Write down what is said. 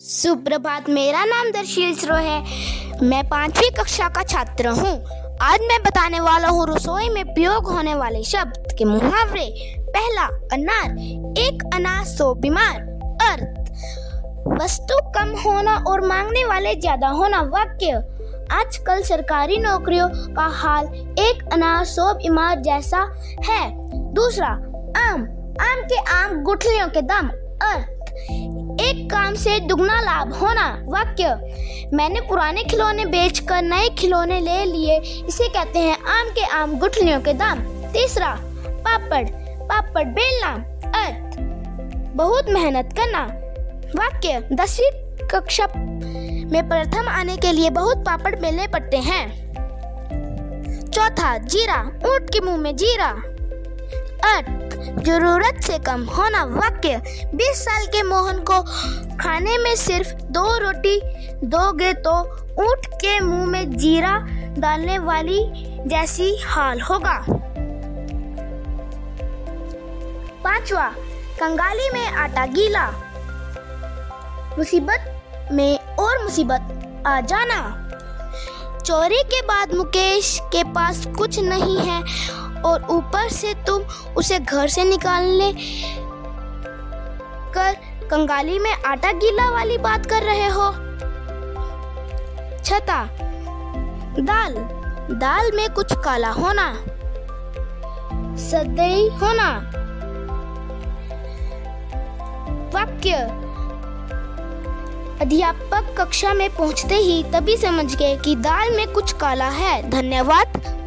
सुप्रभात, मेरा नाम दर्शिल श्रो है। मैं 5वीं कक्षा का छात्र हूँ। आज मैं बताने वाला हूँ रसोई में प्रयोग होने वाले शब्द के मुहावरे। पहला, अनार। एक अनार सो बीमार। अर्थ, वस्तु कम होना और मांगने वाले ज्यादा होना। वाक्य, आजकल सरकारी नौकरियों का हाल एक अनार सो बीमार जैसा है। दूसरा, आम। आम के आम गुठलियों के दाम। अर्थ, एक काम से दुगना लाभ होना। वाक्य, मैंने पुराने खिलौने बेचकर नए खिलौने ले लिए, इसे कहते हैं आम के आम गुठलियों के दाम। तीसरा, पापड़। पापड़ बेलना। अर्थ, बहुत मेहनत करना। वाक्य, 10वीं कक्षा में प्रथम आने के लिए बहुत पापड़ बेलने पड़ते हैं। चौथा, जीरा। ऊंट के मुंह में जीरा। अर्थ, जरूरत से कम होना। वाक्य, 20 साल के मोहन को खाने में सिर्फ 2 रोटी दोगे तो ऊंट के मुंह में जीरा डालने वाली जैसी हाल होगा। पांचवा, कंगाली में आटा गीला। मुसीबत में और मुसीबत आ जाना। चोरी के बाद मुकेश के पास कुछ नहीं है और ऊपर से तुम उसे घर से निकालने कर कंगाली में आटा गीला वाली बात कर रहे हो। छठा, दाल। दाल में कुछ काला होना, सदैव होना। वाक्य, अध्यापक कक्षा में पहुंचते ही तभी समझ गए कि दाल में कुछ काला है। धन्यवाद।